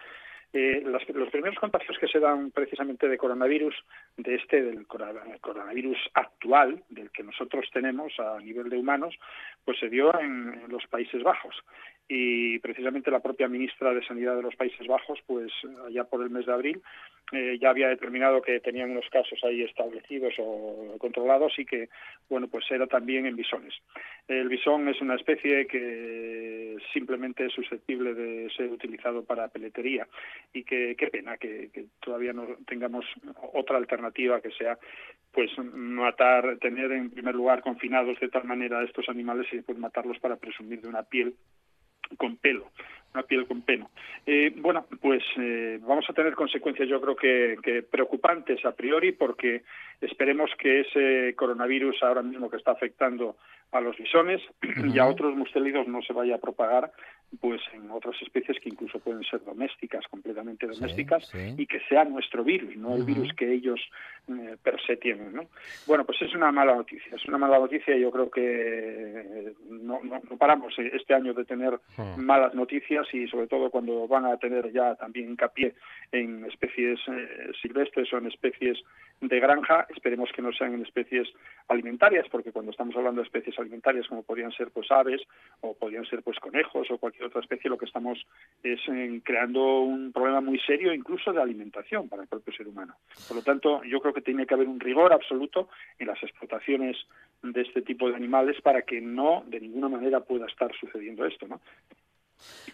Los primeros contagios que se dan precisamente de coronavirus, del coronavirus actual, del que nosotros tenemos a nivel de humanos, pues se dio en los Países Bajos. Y precisamente la propia ministra de Sanidad de los Países Bajos, pues allá por el mes de abril, ya había determinado que tenían unos casos ahí establecidos o controlados y que, bueno, pues era también en bisones. El bisón es una especie que simplemente es susceptible de ser utilizado para peletería y que qué pena que todavía no tengamos otra alternativa que sea pues matar, tener en primer lugar confinados de tal manera a estos animales y después matarlos para presumir de una piel con pelo, una piel con pelo. Bueno, pues vamos a tener consecuencias yo creo que preocupantes a priori porque esperemos que ese coronavirus ahora mismo que está afectando a los bisones y a otros mustelidos no se vaya a propagar pues en otras especies que incluso pueden ser domésticas, completamente domésticas, sí. Y que sea nuestro virus, no el virus que ellos per se tienen, ¿no? Bueno, pues es una mala noticia, yo creo que no paramos este año de tener malas noticias y sobre todo cuando van a tener ya también hincapié en especies silvestres o en especies de granja, esperemos que no sean en especies alimentarias, porque cuando estamos hablando de especies alimentarias como podrían ser pues aves o podrían ser pues conejos o cualquier otra especie, lo que estamos es creando un problema muy serio incluso de alimentación para el propio ser humano. Por lo tanto, yo creo que tiene que haber un rigor absoluto en las explotaciones de este tipo de animales para que no de ninguna manera pueda estar sucediendo esto, ¿no?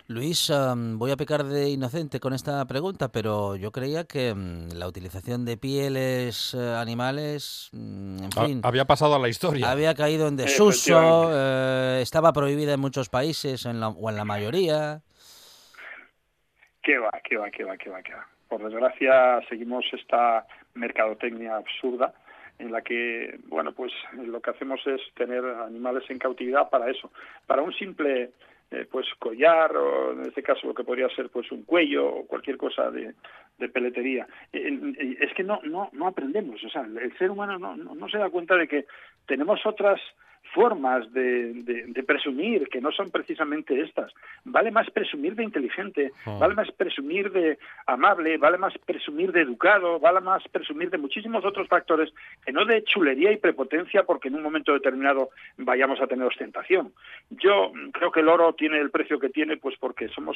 Luis, voy a pecar de inocente con esta pregunta, pero yo creía que la utilización de pieles animales, en fin, había pasado a la historia. Había caído en desuso, estaba prohibida en muchos países o en la mayoría. ¿Qué va? Por desgracia seguimos esta mercadotecnia absurda en la que, bueno, pues lo que hacemos es tener animales en cautividad para eso, para un simple pues collar o en este caso lo que podría ser pues un cuello o cualquier cosa de peletería. Es que no aprendemos, o sea, el ser humano no se da cuenta de que tenemos otras formas de presumir que no son precisamente estas. Vale más presumir de inteligente, vale más presumir de amable, vale más presumir de educado, vale más presumir de muchísimos otros factores que no de chulería y prepotencia porque en un momento determinado vayamos a tener ostentación. Yo creo que el oro tiene el precio que tiene pues porque somos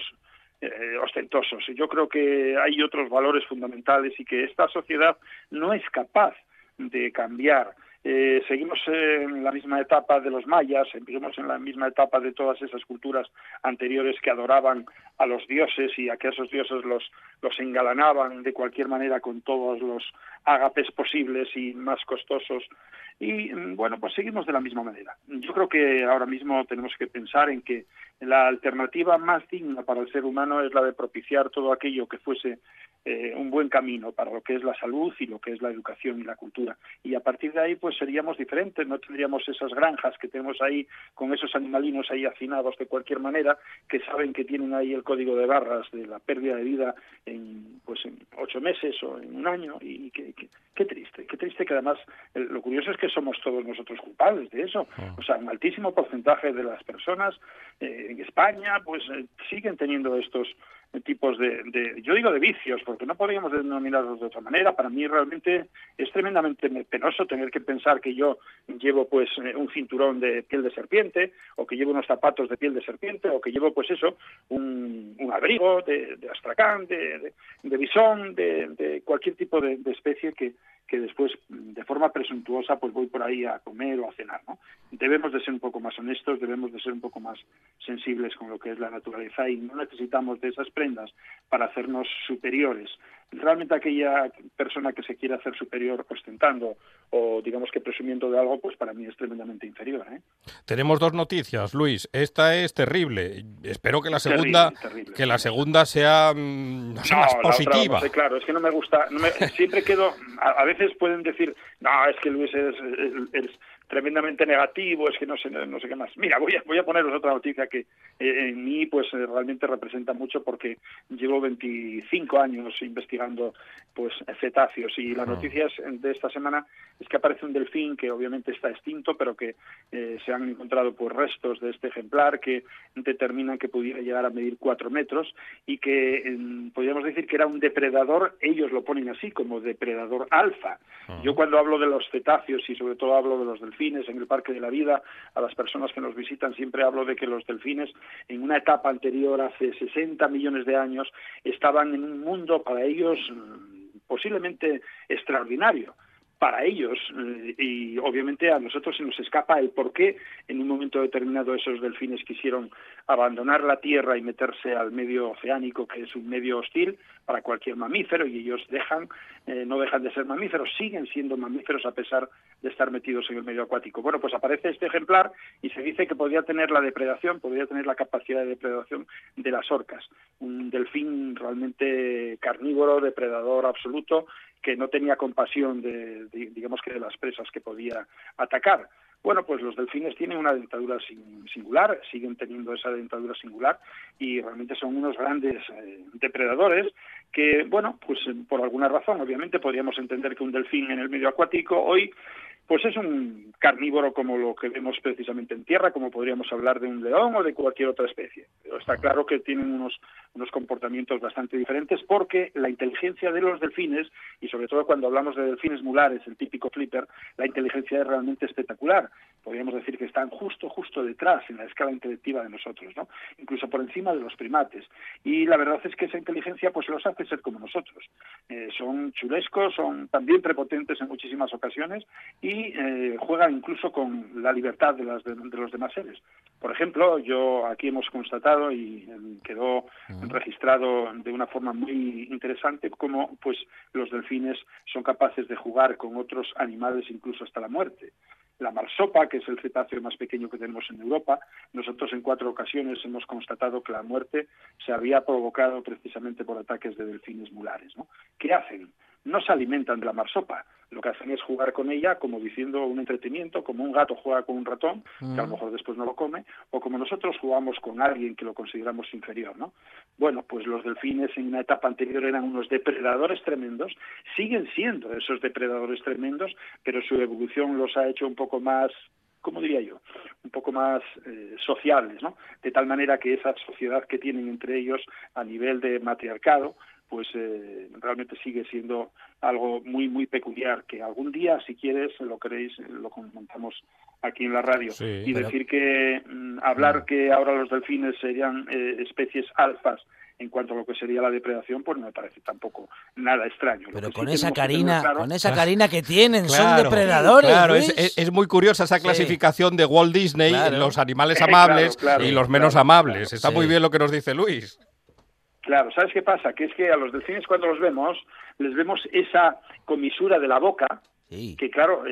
ostentosos. Yo creo que hay otros valores fundamentales y que esta sociedad no es capaz de cambiar. Seguimos en la misma etapa de los mayas, seguimos en la misma etapa de todas esas culturas anteriores que adoraban a los dioses y a que esos dioses los engalanaban de cualquier manera con todos los ágapes posibles y más costosos. Y bueno, pues seguimos de la misma manera. Yo creo que ahora mismo tenemos que pensar en que la alternativa más digna para el ser humano es la de propiciar todo aquello que fuese un buen camino para lo que es la salud y lo que es la educación y la cultura. Y a partir de ahí pues seríamos diferentes, no tendríamos esas granjas que tenemos ahí con esos animalinos ahí hacinados de cualquier manera que saben que tienen ahí el código de barras de la pérdida de vida en 8 meses o en un año y qué triste que además lo curioso es que somos todos nosotros culpables de eso. O sea, un altísimo porcentaje de las personas en España pues siguen teniendo estos tipos yo digo de vicios, porque no podríamos denominarlos de otra manera. Para mí realmente es tremendamente penoso tener que pensar que yo llevo pues un cinturón de piel de serpiente, o que llevo unos zapatos de piel de serpiente, o que llevo pues eso, un abrigo de astracán, de bisón, de cualquier tipo de especie que después de forma presuntuosa pues voy por ahí a comer o a cenar, ¿no? Debemos de ser un poco más honestos, debemos de ser un poco más sensibles con lo que es la naturaleza y no necesitamos de esas ofrendas para hacernos superiores. Realmente aquella persona que se quiere hacer superior ostentando o digamos que presumiendo de algo, pues para mí es tremendamente inferior, ¿eh? Tenemos dos noticias, Luis. Esta es terrible. Espero que la segunda sea más positiva. No sé, claro, es que no me gusta. Siempre quedo. A veces pueden decir, no, es que Luis es tremendamente negativo, es que no sé qué más. Mira, voy a poneros otra noticia que en mí pues realmente representa mucho porque llevo 25 años investigando pues cetáceos y la noticia de esta semana es que aparece un delfín que obviamente está extinto, pero que se han encontrado pues restos de este ejemplar que determinan que pudiera llegar a medir 4 metros y que podríamos decir que era un depredador, ellos lo ponen así como depredador alfa. Yo cuando hablo de los cetáceos y sobre todo hablo de los delfines en el Parque de la Vida, a las personas que nos visitan siempre hablo de que los delfines en una etapa anterior, hace 60 millones de años, estaban en un mundo para ellos posiblemente extraordinario. Para ellos, y obviamente a nosotros se nos escapa el por qué en un momento determinado esos delfines quisieron abandonar la tierra y meterse al medio oceánico, que es un medio hostil para cualquier mamífero, y ellos no dejan de ser mamíferos, siguen siendo mamíferos a pesar de estar metidos en el medio acuático. Bueno, pues aparece este ejemplar y se dice que podría tener la capacidad de depredación de las orcas. Un delfín realmente carnívoro, depredador absoluto, que no tenía compasión de las presas que podía atacar. Bueno, pues los delfines tienen una dentadura singular, siguen teniendo esa dentadura singular y realmente son unos grandes depredadores que, bueno, pues por alguna razón, obviamente podríamos entender que un delfín en el medio acuático hoy pues es un carnívoro como lo que vemos precisamente en tierra, como podríamos hablar de un león o de cualquier otra especie. Pero está claro que tienen unos comportamientos bastante diferentes porque la inteligencia de los delfines, y sobre todo cuando hablamos de delfines mulares, el típico flipper, la inteligencia es realmente espectacular. Podríamos decir que están justo detrás en la escala intelectiva de nosotros, ¿no? Incluso por encima de los primates. Y la verdad es que esa inteligencia pues los hace ser como nosotros. Son chulescos, son también prepotentes en muchísimas ocasiones y juegan incluso con la libertad de los demás seres. Por ejemplo, yo aquí hemos constatado y quedó registrado de una forma muy interesante cómo pues los delfines son capaces de jugar con otros animales incluso hasta la muerte. La marsopa, que es el cetáceo más pequeño que tenemos en Europa, nosotros en 4 ocasiones hemos constatado que la muerte se había provocado precisamente por ataques de delfines mulares, ¿no? ¿Qué hacen? No se alimentan de la marsopa, lo que hacen es jugar con ella como diciendo un entretenimiento, como un gato juega con un ratón, que a lo mejor después no lo come, o como nosotros jugamos con alguien que lo consideramos inferior, ¿no? Bueno, pues los delfines en una etapa anterior eran unos depredadores tremendos, siguen siendo esos depredadores tremendos, pero su evolución los ha hecho un poco más, ¿cómo diría yo?, un poco más sociables, ¿no? De tal manera que esa sociedad que tienen entre ellos a nivel de matriarcado, pues realmente sigue siendo algo muy muy peculiar, que algún día, si quieres, lo queréis, lo comentamos aquí en la radio. Sí, y decir que hablar que ahora los delfines serían especies alfas en cuanto a lo que sería la depredación, pues no me parece tampoco nada extraño. Pero con, sí con esa carina que tienen, claro, son depredadores. Claro, Luis. Es muy curiosa esa clasificación de Walt Disney, claro, los animales amables y los menos amables. Está muy bien lo que nos dice Luis. Claro, ¿sabes qué pasa? Que es que a los delfines cuando los vemos, les vemos esa comisura de la boca, que claro,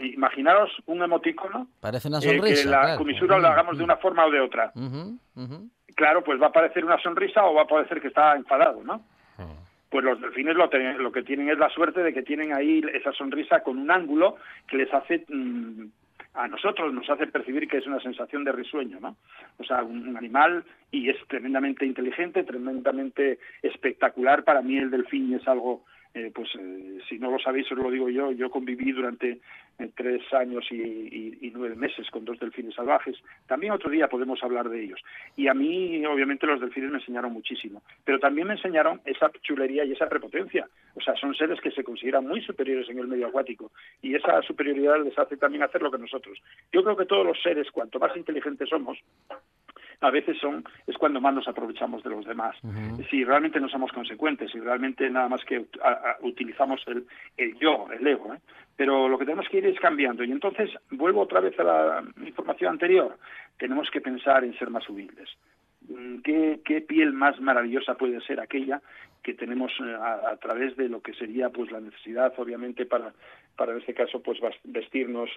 imaginaros un emoticono, parece una sonrisa, que la comisura la hagamos de una forma o de otra. Claro, pues va a parecer una sonrisa o va a parecer que está enfadado, ¿no? Pues los delfines lo que tienen es la suerte de que tienen ahí esa sonrisa con un ángulo que les hace... a nosotros nos hace percibir que es una sensación de risueño, ¿no? O sea, un animal, y es tremendamente inteligente, tremendamente espectacular. Para mí el delfín es algo, si no lo sabéis os lo digo yo, yo conviví durante 3 años y 9 meses con 2 delfines salvajes. También otro día podemos hablar de ellos. Y a mí, obviamente, los delfines me enseñaron muchísimo, pero también me enseñaron esa chulería y esa prepotencia. O sea, son seres que se consideran muy superiores en el medio acuático y esa superioridad les hace también hacer lo que nosotros. Yo creo que todos los seres, cuanto más inteligentes somos, a veces es cuando más nos aprovechamos de los demás. Si realmente no somos consecuentes, si realmente nada más que utilizamos el yo, el ego, ¿eh? Pero lo que tenemos que ir es cambiando. Y entonces, vuelvo otra vez a la información anterior, tenemos que pensar en ser más humildes. qué piel más maravillosa puede ser aquella que tenemos a través de lo que sería pues la necesidad, obviamente, para en este caso pues vestirnos,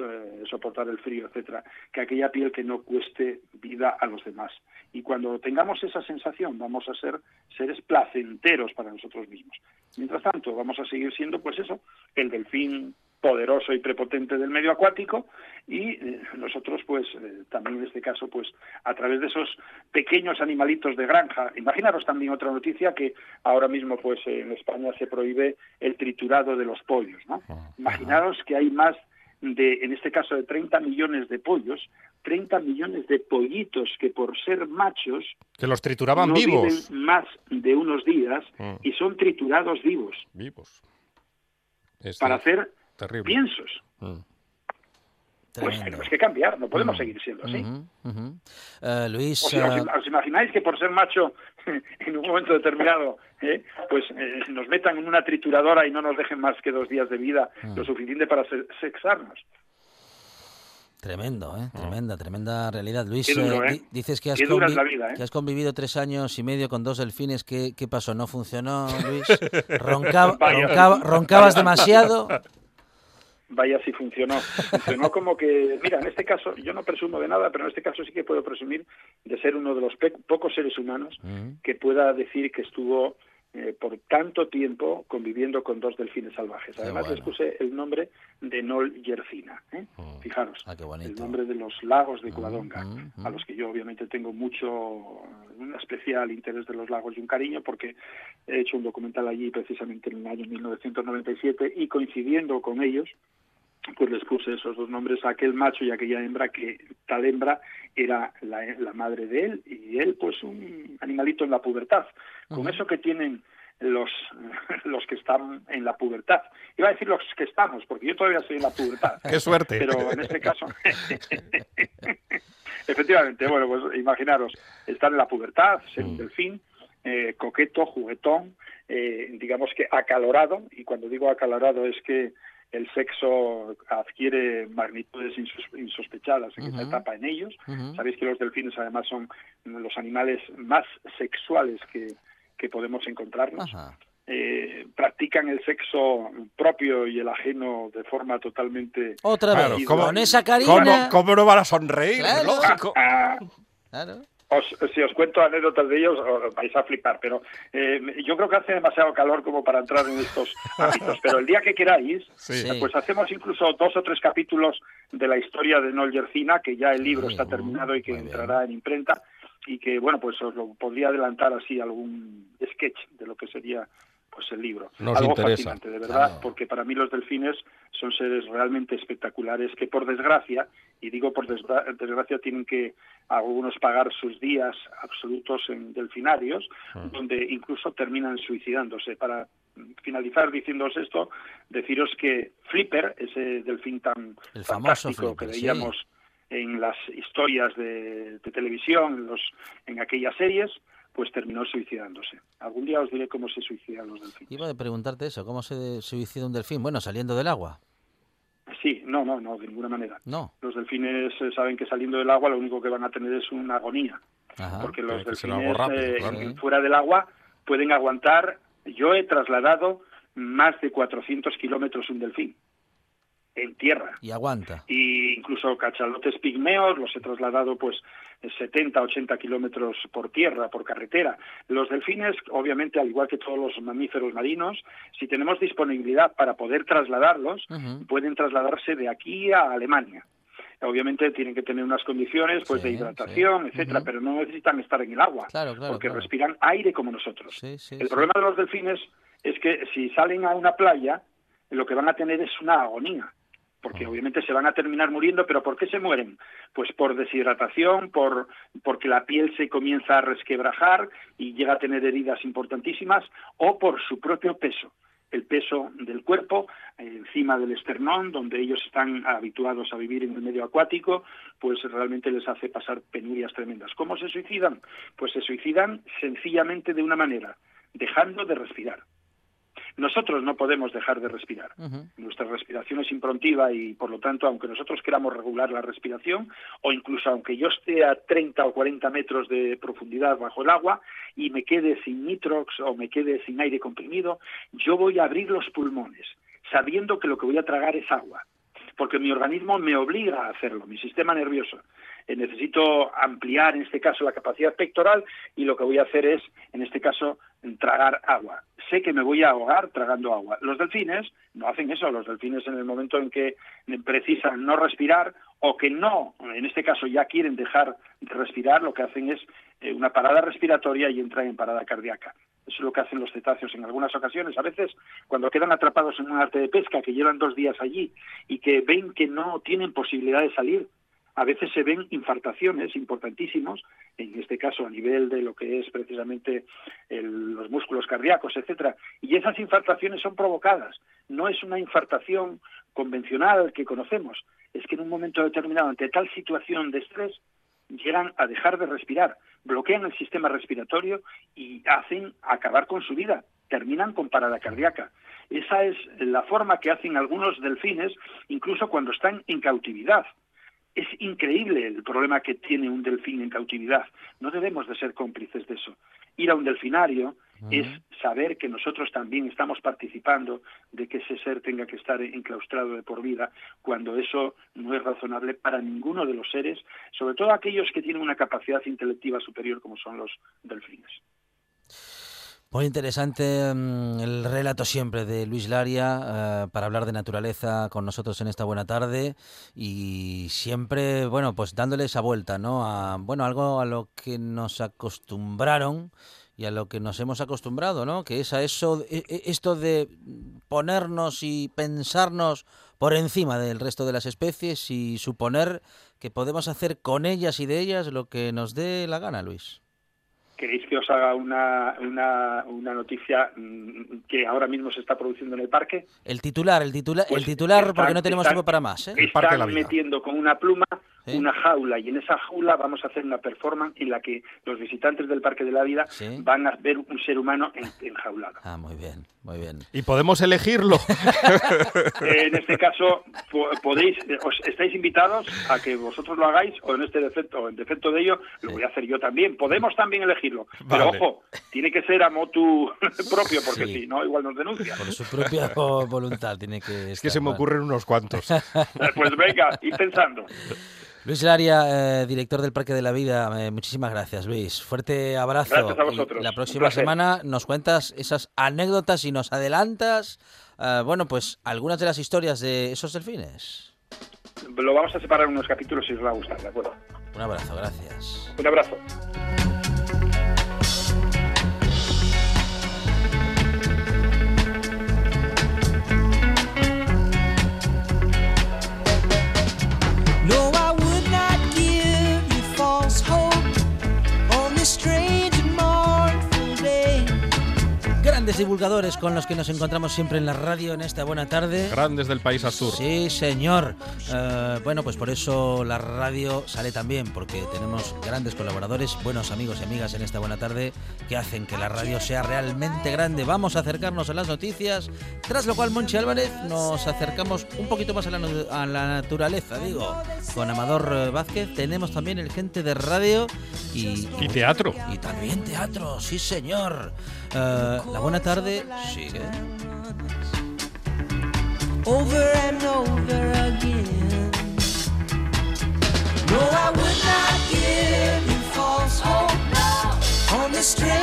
soportar el frío, etcétera, que aquella piel que no cueste vida a los demás. Y cuando tengamos esa sensación vamos a ser seres placenteros para nosotros mismos. Mientras tanto vamos a seguir siendo pues eso, el delfín poderoso y prepotente del medio acuático, y nosotros pues también en este caso pues a través de esos pequeños animalitos de granja. Imaginaros también otra noticia, que ahora mismo pues en España se prohíbe el triturado de los pollos, ¿no? Imaginaros que hay más de, en este caso, de 30 millones de pollos, 30 millones de pollitos que por ser machos... que los trituraban no vivos. Viven más de unos días y son triturados vivos. Vivos. Este... para hacer... terrible. Piensos. Pues tenemos que cambiar, no podemos seguir siendo así. Luis, ¿os imagináis que por ser macho en un momento determinado pues nos metan en una trituradora y no nos dejen más que 2 días de vida, lo suficiente para sexarnos? Tremendo, tremenda realidad. Luis, duro, dices que has convivido 3 años y medio con 2 delfines. ¿Qué pasó? ¿No funcionó, Luis? ¿Roncabas demasiado? Vaya, sí funcionó. Funcionó como que... Mira, en este caso, yo no presumo de nada, pero en este caso sí que puedo presumir de ser uno de los pocos seres humanos que pueda decir que estuvo por tanto tiempo conviviendo con 2 delfines salvajes. Además, les puse el nombre de Nolgercina, fijaros, el nombre de los lagos de Cuadonga, a los que yo obviamente tengo un especial interés de los lagos y un cariño, porque he hecho un documental allí precisamente en el año 1997 y coincidiendo con ellos, pues les puse esos 2 nombres a aquel macho y a aquella hembra, que tal hembra era la madre de él, y él pues un animalito en la pubertad, con eso que tienen los que están en la pubertad. Iba a decir los que estamos, porque yo todavía soy en la pubertad. ¡Qué suerte! Pero en este caso... Efectivamente, bueno, pues imaginaros, estar en la pubertad, ser un delfín, coqueto, juguetón, digamos que acalorado, y cuando digo acalorado es que el sexo adquiere magnitudes insospechadas en esa etapa en ellos. Sabéis que los delfines además son los animales más sexuales que podemos encontrarnos. Practican el sexo propio y el ajeno de forma totalmente... Otra vez, con esa carina... ¿Cómo no van a sonreír? Claro. Lógico. Claro. Si os cuento anécdotas de ellos, os vais a flipar, pero yo creo que hace demasiado calor como para entrar en estos ámbitos, pero el día que queráis, pues hacemos incluso 2 o 3 capítulos de la historia de Nolgercina, que ya el libro está terminado y que entrará en imprenta, y que, bueno, pues os lo podría adelantar así algún sketch de lo que sería pues el libro. Algo fascinante, de verdad, porque para mí los delfines son seres realmente espectaculares que, por desgracia, y digo por desgracia, tienen que algunos pagar sus días absolutos en delfinarios, donde incluso terminan suicidándose. Para finalizar diciéndoos esto, deciros que Flipper, ese delfín tan fantástico que veíamos en las historias de televisión, en aquellas series, pues terminó suicidándose. Algún día os diré cómo se suicidan los delfines. Iba a preguntarte eso, ¿cómo se suicida un delfín? Bueno, saliendo del agua. Sí, no, de ninguna manera. No. Los delfines saben que saliendo del agua lo único que van a tener es una agonía. Ajá, porque los delfines rápido, fuera del agua pueden aguantar. Yo he trasladado más de 400 kilómetros un delfín en tierra. Y aguanta. Y incluso cachalotes pigmeos los he trasladado pues 70, 80 kilómetros por tierra, por carretera. Los delfines, obviamente, al igual que todos los mamíferos marinos, si tenemos disponibilidad para poder trasladarlos, pueden trasladarse de aquí a Alemania. Obviamente tienen que tener unas condiciones pues de hidratación, etcétera, pero no necesitan estar en el agua, porque respiran aire como nosotros. El problema de los delfines es que si salen a una playa, lo que van a tener es una agonía, porque obviamente se van a terminar muriendo. ¿Pero por qué se mueren? Pues por deshidratación, porque la piel se comienza a resquebrajar y llega a tener heridas importantísimas, o por su propio peso. El peso del cuerpo encima del esternón, donde ellos están habituados a vivir en el medio acuático, pues realmente les hace pasar penurias tremendas. ¿Cómo se suicidan? Pues se suicidan sencillamente de una manera, dejando de respirar. Nosotros no podemos dejar de respirar. Nuestra respiración es improntiva y, por lo tanto, aunque nosotros queramos regular la respiración, o incluso aunque yo esté a 30 o 40 metros de profundidad bajo el agua y me quede sin nitrox o me quede sin aire comprimido, yo voy a abrir los pulmones, sabiendo que lo que voy a tragar es agua, porque mi organismo me obliga a hacerlo, mi sistema nervioso. Necesito ampliar, en este caso, la capacidad pectoral y lo que voy a hacer es, en este caso, tragar agua. Sé que me voy a ahogar tragando agua. Los delfines no hacen eso. Los delfines, en el momento en que precisan no respirar o que no, en este caso, ya quieren dejar de respirar, lo que hacen es una parada respiratoria y entran en parada cardíaca. Eso es lo que hacen los cetáceos en algunas ocasiones. A veces, cuando quedan atrapados en un arte de pesca, que llevan 2 días allí y que ven que no tienen posibilidad de salir, a veces se ven infartaciones importantísimos, en este caso a nivel de lo que es precisamente los músculos cardíacos, etcétera. Y esas infartaciones son provocadas. No es una infartación convencional que conocemos. Es que en un momento determinado, ante tal situación de estrés, llegan a dejar de respirar, bloquean el sistema respiratorio y hacen acabar con su vida. Terminan con parada cardíaca. Esa es la forma que hacen algunos delfines, incluso cuando están en cautividad. Es increíble el problema que tiene un delfín en cautividad. No debemos de ser cómplices de eso. Ir a un delfinario es saber que nosotros también estamos participando de que ese ser tenga que estar enclaustrado de por vida, cuando eso no es razonable para ninguno de los seres, sobre todo aquellos que tienen una capacidad intelectiva superior como son los delfines. Muy interesante el relato siempre de Luis Laria para hablar de naturaleza con nosotros en esta buena tarde, y siempre, bueno, pues dándole esa vuelta, ¿no? A, bueno, algo a lo que nos acostumbraron y a lo que nos hemos acostumbrado, ¿no? Que es a eso, esto de ponernos y pensarnos por encima del resto de las especies y suponer que podemos hacer con ellas y de ellas lo que nos dé la gana, Luis. ¿Queréis que os haga una noticia que ahora mismo se está produciendo en el parque? El titular, pues porque no tenemos tiempo para más, ¿eh? Están metiendo con una pluma una jaula, y en esa jaula vamos a hacer una performance en la que los visitantes del Parque de la Vida van a ver un ser humano enjaulado. Ah, muy bien, muy bien. ¿Y podemos elegirlo? En este caso, podéis, os estáis invitados a que vosotros lo hagáis, o en este defecto, o en defecto de ello, lo voy a hacer yo también. Podemos también elegir. Pero ojo, tiene que ser a motu propio, porque si no, igual nos denuncia. Por su propia voluntad tiene que estar. Es que se me ocurren unos cuantos. Pues venga, ir pensando. Luis Laria, director del Parque de la Vida, muchísimas gracias, Luis. Fuerte abrazo. Gracias a vosotros. Y la próxima semana nos cuentas esas anécdotas y nos adelantas, bueno, pues algunas de las historias de esos delfines. Lo vamos a separar en unos capítulos si os va a gustar, ¿de acuerdo? Un abrazo, gracias. Un abrazo. Grandes divulgadores con los que nos encontramos siempre en la radio en esta buena tarde. Grandes del país Azul. Sí, señor. Bueno, pues por eso la radio sale también, porque tenemos grandes colaboradores, buenos amigos y amigas en esta buena tarde, que hacen que la radio sea realmente grande. Vamos a acercarnos a las noticias, tras lo cual, Monche Álvarez, nos acercamos un poquito más a la naturaleza, digo. Con Amador Vázquez tenemos también el Gente de Radio y teatro. Y también teatro, sí, señor. La buena tarde sigue. Over and over again. No, I would not give you false hope on the street.